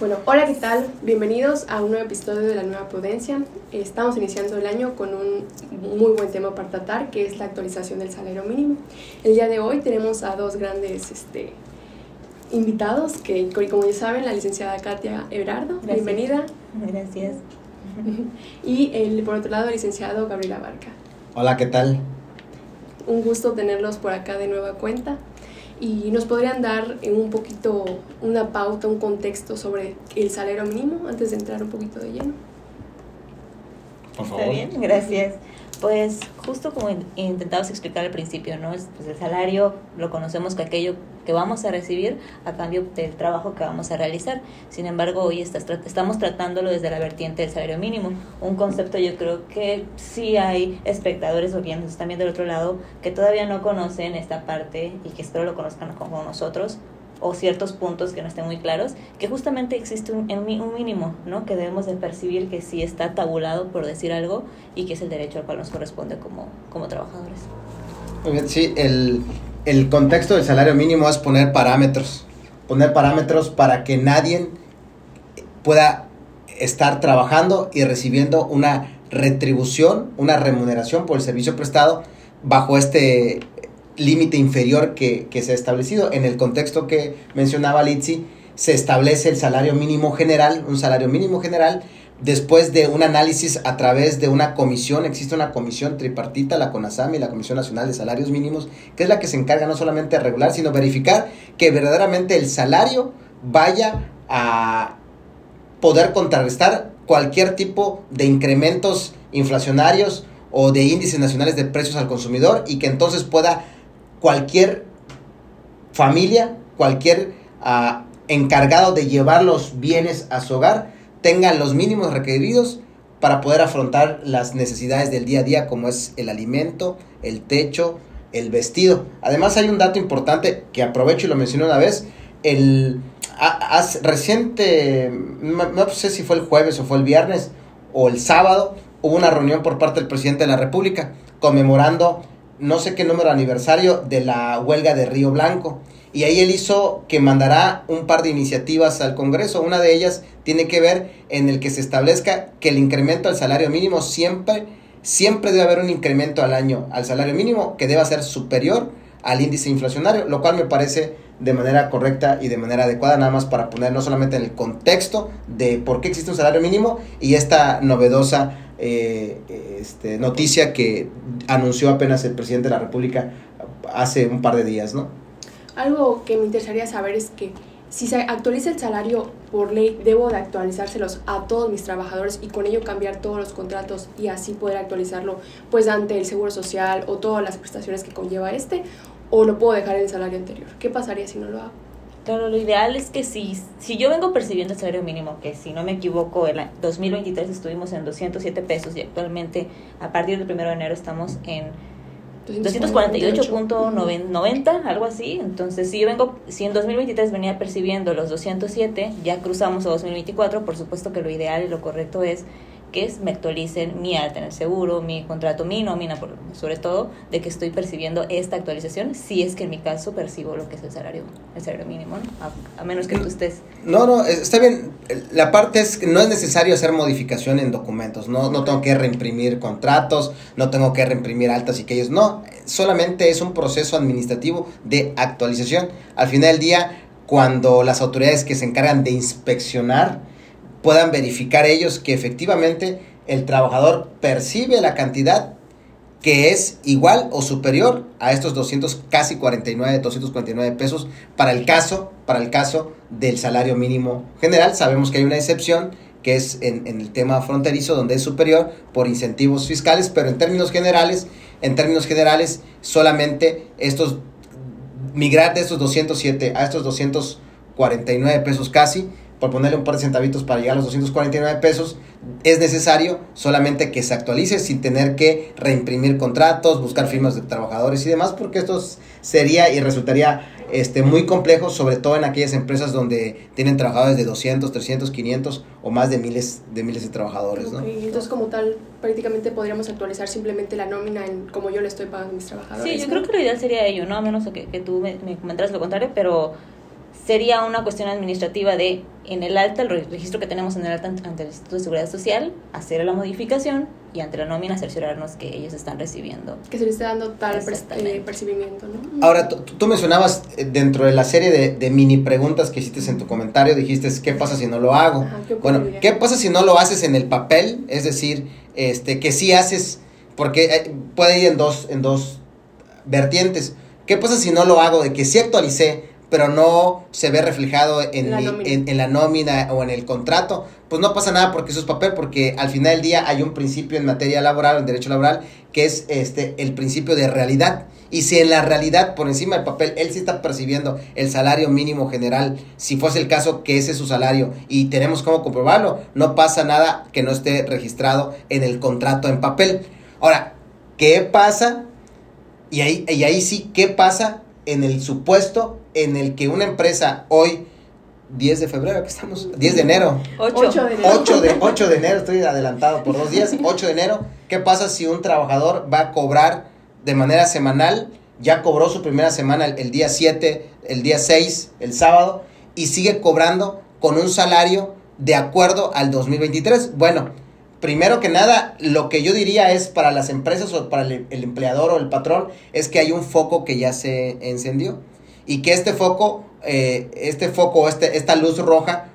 Bueno, hola, ¿qué tal? Bienvenidos a un nuevo episodio de La Nueva Potencia. Estamos iniciando el año con un muy buen tema para tratar, que es la actualización del salario mínimo. El día de hoy tenemos a dos grandes invitados, que como ya saben, la licenciada Katia Ebrardo. Gracias. Bienvenida. Gracias. Y por otro lado, el licenciado Gabriela Barca. Hola, ¿qué tal? Un gusto tenerlos por acá de nueva cuenta. ¿Y nos podrían dar un poquito, una pauta, un contexto sobre el salario mínimo antes de entrar un poquito de lleno? Por favor. Está bien, gracias. Pues justo como intentabas explicar al principio, ¿no? Pues el salario lo conocemos que aquello que vamos a recibir a cambio del trabajo que vamos a realizar. Sin embargo, hoy estamos tratándolo desde la vertiente del salario mínimo, un concepto yo creo que sí hay espectadores o bien también del otro lado que todavía no conocen esta parte y que espero lo conozcan como nosotros, o ciertos puntos que no estén muy claros, que justamente existe un mínimo, ¿no?, que debemos de percibir, que sí está tabulado, por decir algo, y que es el derecho al cual nos corresponde como trabajadores. Sí, el contexto del salario mínimo es poner parámetros para que nadie pueda estar trabajando y recibiendo una retribución, una remuneración por el servicio prestado bajo este límite inferior que se ha establecido. En el contexto que mencionaba Litsi, se establece el salario mínimo general, un salario mínimo general, después de un análisis a través de una comisión. Existe una comisión tripartita, la CONASAMI, la Comisión Nacional de Salarios Mínimos, que es la que se encarga no solamente de regular, sino verificar que verdaderamente el salario vaya a poder contrarrestar cualquier tipo de incrementos inflacionarios o de índices nacionales de precios al consumidor, y que entonces pueda cualquier familia, cualquier encargado de llevar los bienes a su hogar, tengan los mínimos requeridos para poder afrontar las necesidades del día a día, como es el alimento, el techo, el vestido. Además, hay un dato importante que aprovecho y lo mencioné una vez. No sé si fue el jueves o fue el viernes o el sábado, hubo una reunión por parte del presidente de la República conmemorando no sé qué número aniversario de la huelga de Río Blanco, y ahí él hizo que mandará un par de iniciativas al Congreso. Una de ellas tiene que ver en el que se establezca que el incremento al salario mínimo siempre debe haber un incremento al año al salario mínimo que deba ser superior al índice inflacionario, lo cual me parece de manera correcta y de manera adecuada, nada más para poner no solamente en el contexto de por qué existe un salario mínimo y esta novedosa noticia que anunció apenas el presidente de la República hace un par de días, ¿no? Algo que me interesaría saber es que si se actualiza el salario por ley, debo de actualizárselos a todos mis trabajadores y con ello cambiar todos los contratos y así poder actualizarlo pues ante el Seguro Social o todas las prestaciones que conlleva o lo puedo dejar en el salario anterior. ¿Qué pasaría si no lo hago? Claro, lo ideal es que si yo vengo percibiendo el salario mínimo, que si no me equivoco, en el 2023 estuvimos en 207 pesos y actualmente a partir del 1 de enero estamos en 248.90, algo así. Entonces, si en 2023 venía percibiendo los 207, ya cruzamos a 2024, por supuesto que lo ideal y lo correcto es que me actualicen mi alta en el seguro, mi contrato, mi nómina, sobre todo, de que estoy percibiendo esta actualización, si es que en mi caso percibo lo que es el salario mínimo, ¿no? A menos que tú estés... No, está bien. La parte es que no es necesario hacer modificación en documentos, no tengo que reimprimir contratos, no tengo que reimprimir altas y que ellos... No, solamente es un proceso administrativo de actualización. Al final del día, cuando las autoridades que se encargan de inspeccionar puedan verificar ellos que efectivamente el trabajador percibe la cantidad que es igual o superior a estos 249 pesos para el caso del salario mínimo general. Sabemos que hay una excepción que es en el tema fronterizo, donde es superior por incentivos fiscales, pero en términos generales solamente migrar de estos 207 a estos 249 pesos casi, por ponerle un par de centavitos para llegar a los 249 pesos, es necesario solamente que se actualice sin tener que reimprimir contratos, buscar firmas de trabajadores y demás, porque esto sería y resultaría muy complejo, sobre todo en aquellas empresas donde tienen trabajadores de 200, 300, 500 o más de miles de trabajadores, okay, ¿no? Entonces, como tal, prácticamente podríamos actualizar simplemente la nómina en como yo le estoy pagando a mis trabajadores. Sí, yo creo que lo ideal sería ello, ¿no? A menos que tú me comentaras lo contrario, pero... sería una cuestión administrativa de, en el alta, el registro que tenemos en el alta ante el Instituto de Seguridad Social, hacer la modificación y ante la nómina cerciorarnos que ellos están recibiendo. Que se les esté dando tal percibimiento, ¿no? Ahora, tú mencionabas dentro de la serie de mini preguntas que hiciste en tu comentario, dijiste, ¿qué pasa si no lo hago? Ajá, bueno, ¿qué pasa si no lo haces en el papel? Es decir, que sí haces, porque puede ir en dos vertientes. ¿Qué pasa si no lo hago? De que sí actualicé, pero no se ve reflejado en la nómina o en el contrato, pues no pasa nada porque eso es papel, porque al final del día hay un principio en materia laboral, en derecho laboral, que es el principio de realidad. Y si en la realidad, por encima del papel, él sí está percibiendo el salario mínimo general, si fuese el caso que ese es su salario y tenemos cómo comprobarlo, no pasa nada que no esté registrado en el contrato en papel. Ahora, ¿qué pasa? Y ahí sí, ¿qué pasa en el supuesto en el que una empresa hoy, 10 de febrero, que estamos, 10 de enero, 8 de enero, estoy adelantado por 2 días, 8 de enero, ¿qué pasa si un trabajador va a cobrar de manera semanal, ya cobró su primera semana el día 7, el día 6, el sábado, y sigue cobrando con un salario de acuerdo al 2023? Bueno, primero que nada, lo que yo diría es para las empresas o para el empleador o el patrón, es que hay un foco que ya se encendió. Y que esta luz roja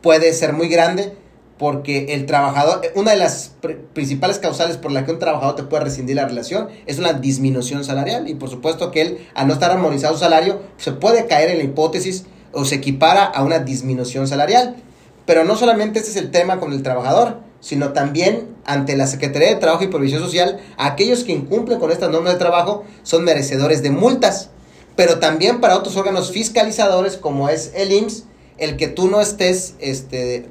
puede ser muy grande porque el trabajador, una de las principales causales por la que un trabajador te puede rescindir la relación es una disminución salarial. Y por supuesto que él, al no estar armonizado su salario, se puede caer en la hipótesis o se equipara a una disminución salarial. Pero no solamente este es el tema con el trabajador, sino también ante la Secretaría de Trabajo y Previsión Social, aquellos que incumplen con estas normas de trabajo son merecedores de multas. Pero también para otros órganos fiscalizadores como es el IMSS, el que tú no estés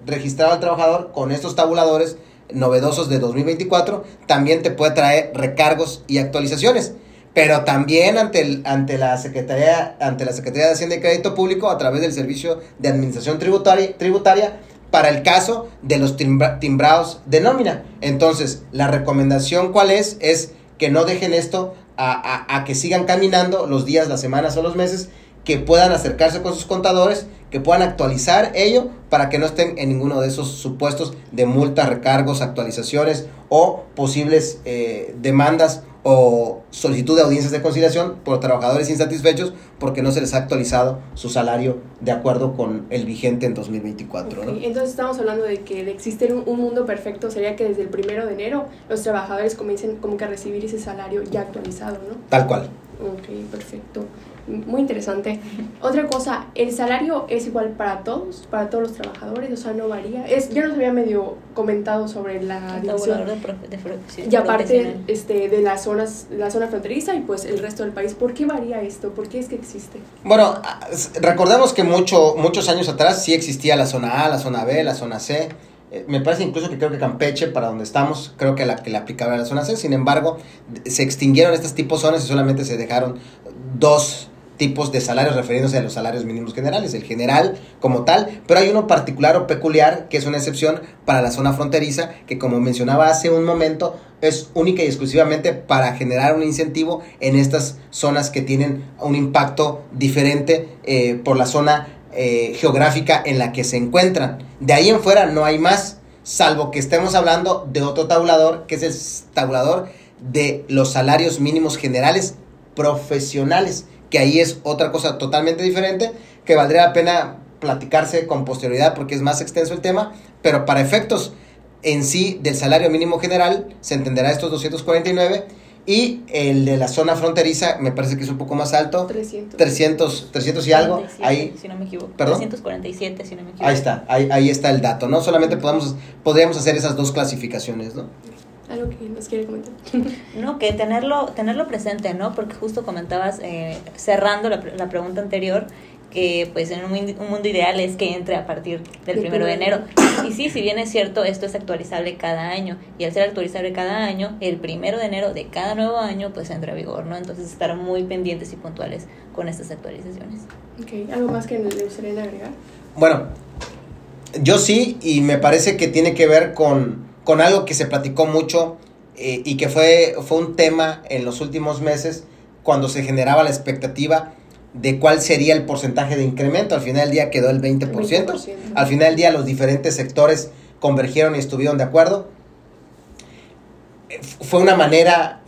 registrado al trabajador con estos tabuladores novedosos de 2024, también te puede traer recargos y actualizaciones. Pero también ante la Secretaría de Hacienda y Crédito Público a través del Servicio de Administración Tributaria para el caso de los timbrados de nómina. Entonces, la recomendación ¿cuál es? Es que no dejen esto a que sigan caminando los días, las semanas o los meses, que puedan acercarse con sus contadores, que puedan actualizar ello para que no estén en ninguno de esos supuestos de multas, recargos, actualizaciones o posibles demandas o solicitud de audiencias de conciliación por trabajadores insatisfechos porque no se les ha actualizado su salario de acuerdo con el vigente en 2024. Okay, ¿no? Entonces estamos hablando de que de existir un mundo perfecto sería que desde el 1 de enero los trabajadores comiencen como que a recibir ese salario ya actualizado, ¿no? Tal cual. Ok, perfecto. Muy interesante. Otra cosa, ¿el salario es igual para todos los trabajadores? O sea, ¿no varía? Ya nos había medio comentado sobre la división y aparte de la zona fronteriza y pues el resto del país. ¿Por qué varía esto? ¿Por qué es que existe? Bueno, recordemos que muchos años atrás sí existía la zona A, la zona B, la zona C. Me parece incluso que creo que Campeche, para donde estamos, creo que la aplicaba la zona C. Sin embargo, se extinguieron estas tipos zonas y solamente se dejaron 2 tipos de salarios refiriéndose a los salarios mínimos generales, el general como tal, pero hay uno particular o peculiar que es una excepción para la zona fronteriza que, como mencionaba hace un momento, es única y exclusivamente para generar un incentivo en estas zonas que tienen un impacto diferente por la zona geográfica en la que se encuentran. De ahí en fuera no hay más, salvo que estemos hablando de otro tabulador, que es el tabulador de los salarios mínimos generales profesionales, que ahí es otra cosa totalmente diferente, que valdría la pena platicarse con posterioridad porque es más extenso el tema, pero para efectos en sí del salario mínimo general se entenderá estos 249, y el de la zona fronteriza me parece que es un poco más alto, 300 y algo, 47, ahí, si no me equivoco. ¿Perdón? 347, si no me equivoco. Ahí está, ahí está el dato, ¿no? Solamente podríamos hacer esas 2 clasificaciones, ¿no? ¿Algo que nos quiere comentar? No, que tenerlo presente, ¿no? Porque justo comentabas, cerrando la pregunta anterior, que pues en un mundo ideal es que entre a partir del 1 de enero. Y sí, si bien es cierto, esto es actualizable cada año. Y al ser actualizable cada año, el 1 de enero de cada nuevo año, pues entra a vigor, ¿no? Entonces, estar muy pendientes y puntuales con estas actualizaciones. Ok, ¿algo más que le gustaría agregar? Bueno, yo sí, y me parece que tiene que ver con algo que se platicó mucho y que fue un tema en los últimos meses cuando se generaba la expectativa de cuál sería el porcentaje de incremento. Al final del día quedó el 20%. 20%. Al final del día los diferentes sectores convergieron y estuvieron de acuerdo. Fue una manera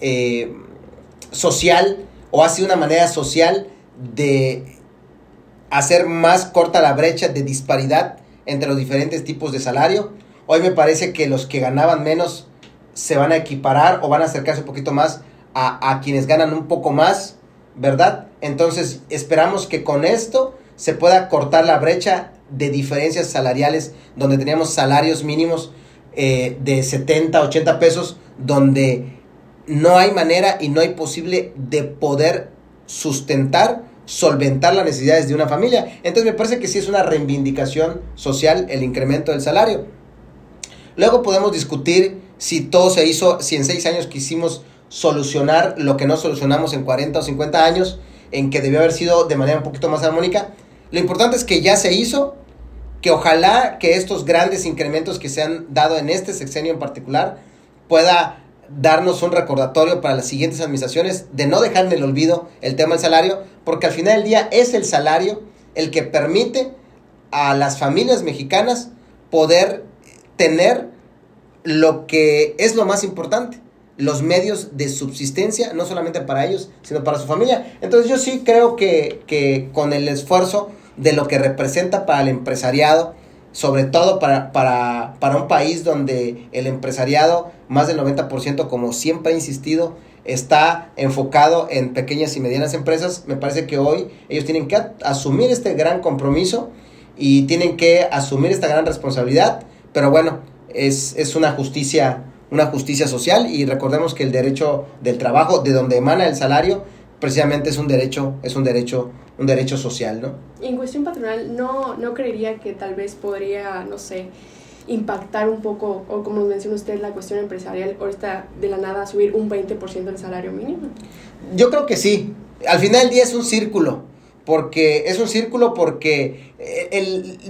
social, o ha sido una manera social de hacer más corta la brecha de disparidad entre los diferentes tipos de salario. Hoy me parece que los que ganaban menos se van a equiparar o van a acercarse un poquito más a quienes ganan un poco más, ¿verdad? Entonces esperamos que con esto se pueda cortar la brecha de diferencias salariales, donde teníamos salarios mínimos de 70, 80 pesos, donde no hay manera y no hay posible de poder sustentar, solventar las necesidades de una familia. Entonces me parece que sí es una reivindicación social el incremento del salario. Luego podemos discutir si todo se hizo, si en 6 años quisimos solucionar lo que no solucionamos en 40 o 50 años, en que debió haber sido de manera un poquito más armónica. Lo importante es que ya se hizo, que ojalá que estos grandes incrementos que se han dado en este sexenio en particular pueda darnos un recordatorio para las siguientes administraciones de no dejar en el olvido el tema del salario, porque al final del día es el salario el que permite a las familias mexicanas poder tener lo que es lo más importante, los medios de subsistencia, no solamente para ellos, sino para su familia. Entonces yo sí creo que con el esfuerzo de lo que representa para el empresariado, sobre todo para un país donde el empresariado, más del 90%, como siempre he insistido, está enfocado en pequeñas y medianas empresas, me parece que hoy ellos tienen que asumir este gran compromiso y tienen que asumir esta gran responsabilidad, pero bueno, es una justicia social, y recordemos que el derecho del trabajo, de donde emana el salario, precisamente es un derecho social, ¿no? En cuestión patronal, no creería que tal vez podría, no sé, impactar un poco, o como nos menciona usted, la cuestión empresarial, ahorita de la nada subir un 20% del salario mínimo. Yo creo que sí. Al final del día es un círculo, porque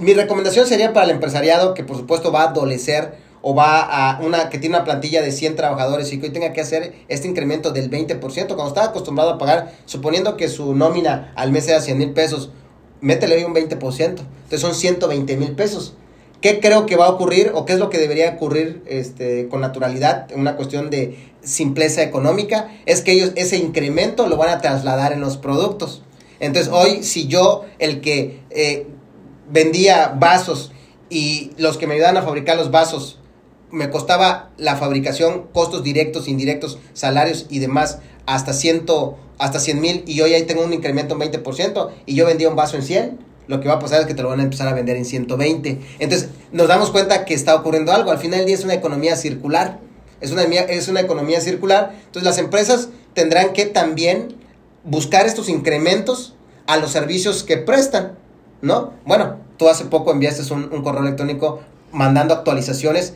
mi recomendación sería para el empresariado, que por supuesto va a adolecer, o va a una que tiene una plantilla de 100 trabajadores y que hoy tenga que hacer este incremento del 20%, cuando estaba acostumbrado a pagar, suponiendo que su nómina al mes era 100 mil pesos, métele hoy un 20%, entonces son 120 mil pesos. ¿Qué creo que va a ocurrir, o qué es lo que debería ocurrir con naturalidad, una cuestión de simpleza económica? Es que ellos ese incremento lo van a trasladar en los productos. Entonces hoy, si yo, el que vendía vasos, y los que me ayudaban a fabricar los vasos, me costaba la fabricación, costos directos, indirectos, salarios y demás, hasta 100 mil, y hoy ahí tengo un incremento en 20%, y yo vendía un vaso en 100, lo que va a pasar es que te lo van a empezar a vender en 120. Entonces nos damos cuenta que está ocurriendo algo. Al final del día es una economía circular, es una economía circular. Entonces las empresas tendrán que también buscar estos incrementos a los servicios que prestan, ¿no? Bueno, tú hace poco enviaste un correo electrónico mandando actualizaciones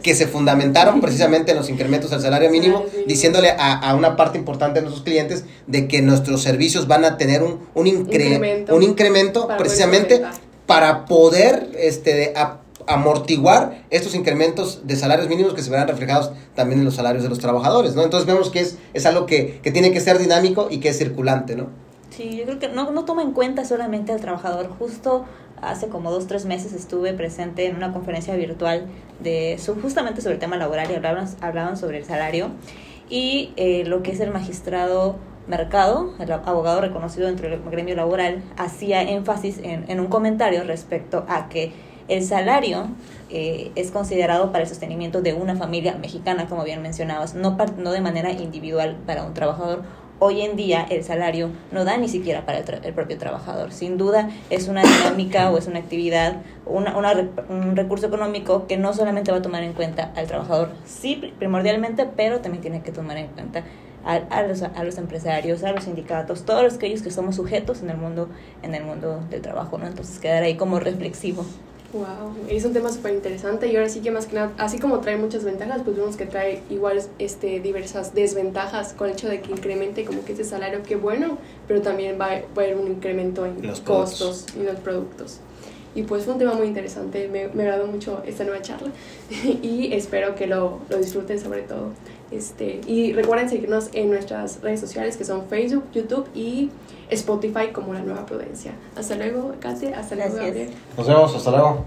que se fundamentaron precisamente en los incrementos del salario mínimo, diciéndole a una parte importante de nuestros clientes de que nuestros servicios van a tener un incremento precisamente para poder amortiguar estos incrementos de salarios mínimos que se verán reflejados también en los salarios de los trabajadores, ¿no? Entonces vemos que es algo que tiene que ser dinámico y que es circulante, ¿no? Sí, yo creo que no toma en cuenta solamente al trabajador. Justo hace como 2-3 meses estuve presente en una conferencia virtual justamente sobre el tema laboral, y hablaban sobre el salario y lo que es el magistrado Mercado, el abogado reconocido dentro del gremio laboral, hacía énfasis en un comentario respecto a que el salario es considerado para el sostenimiento de una familia mexicana, como bien mencionabas, no de manera individual para un trabajador. Hoy en día el salario no da ni siquiera para el propio trabajador. Sin duda es una dinámica o es una actividad, un recurso económico que no solamente va a tomar en cuenta al trabajador, sí primordialmente, pero también tiene que tomar en cuenta a los empresarios, a los sindicatos, todos aquellos que somos sujetos en el mundo del trabajo, ¿no? Entonces quedar ahí como reflexivo. Wow, es un tema súper interesante, y ahora sí que más que nada, así como trae muchas ventajas, pues vemos que trae igual diversas desventajas con el hecho de que incremente como que este salario, que bueno, pero también va a haber un incremento en los costos y los productos. y pues fue un tema muy interesante, me agradó mucho esta nueva charla y espero que lo disfruten sobre todo. Y recuerden seguirnos en nuestras redes sociales que son Facebook, YouTube y Spotify como La Nueva Potencia. Hasta luego, Katia. Hasta luego, Gabriel. Nos vemos, hasta luego.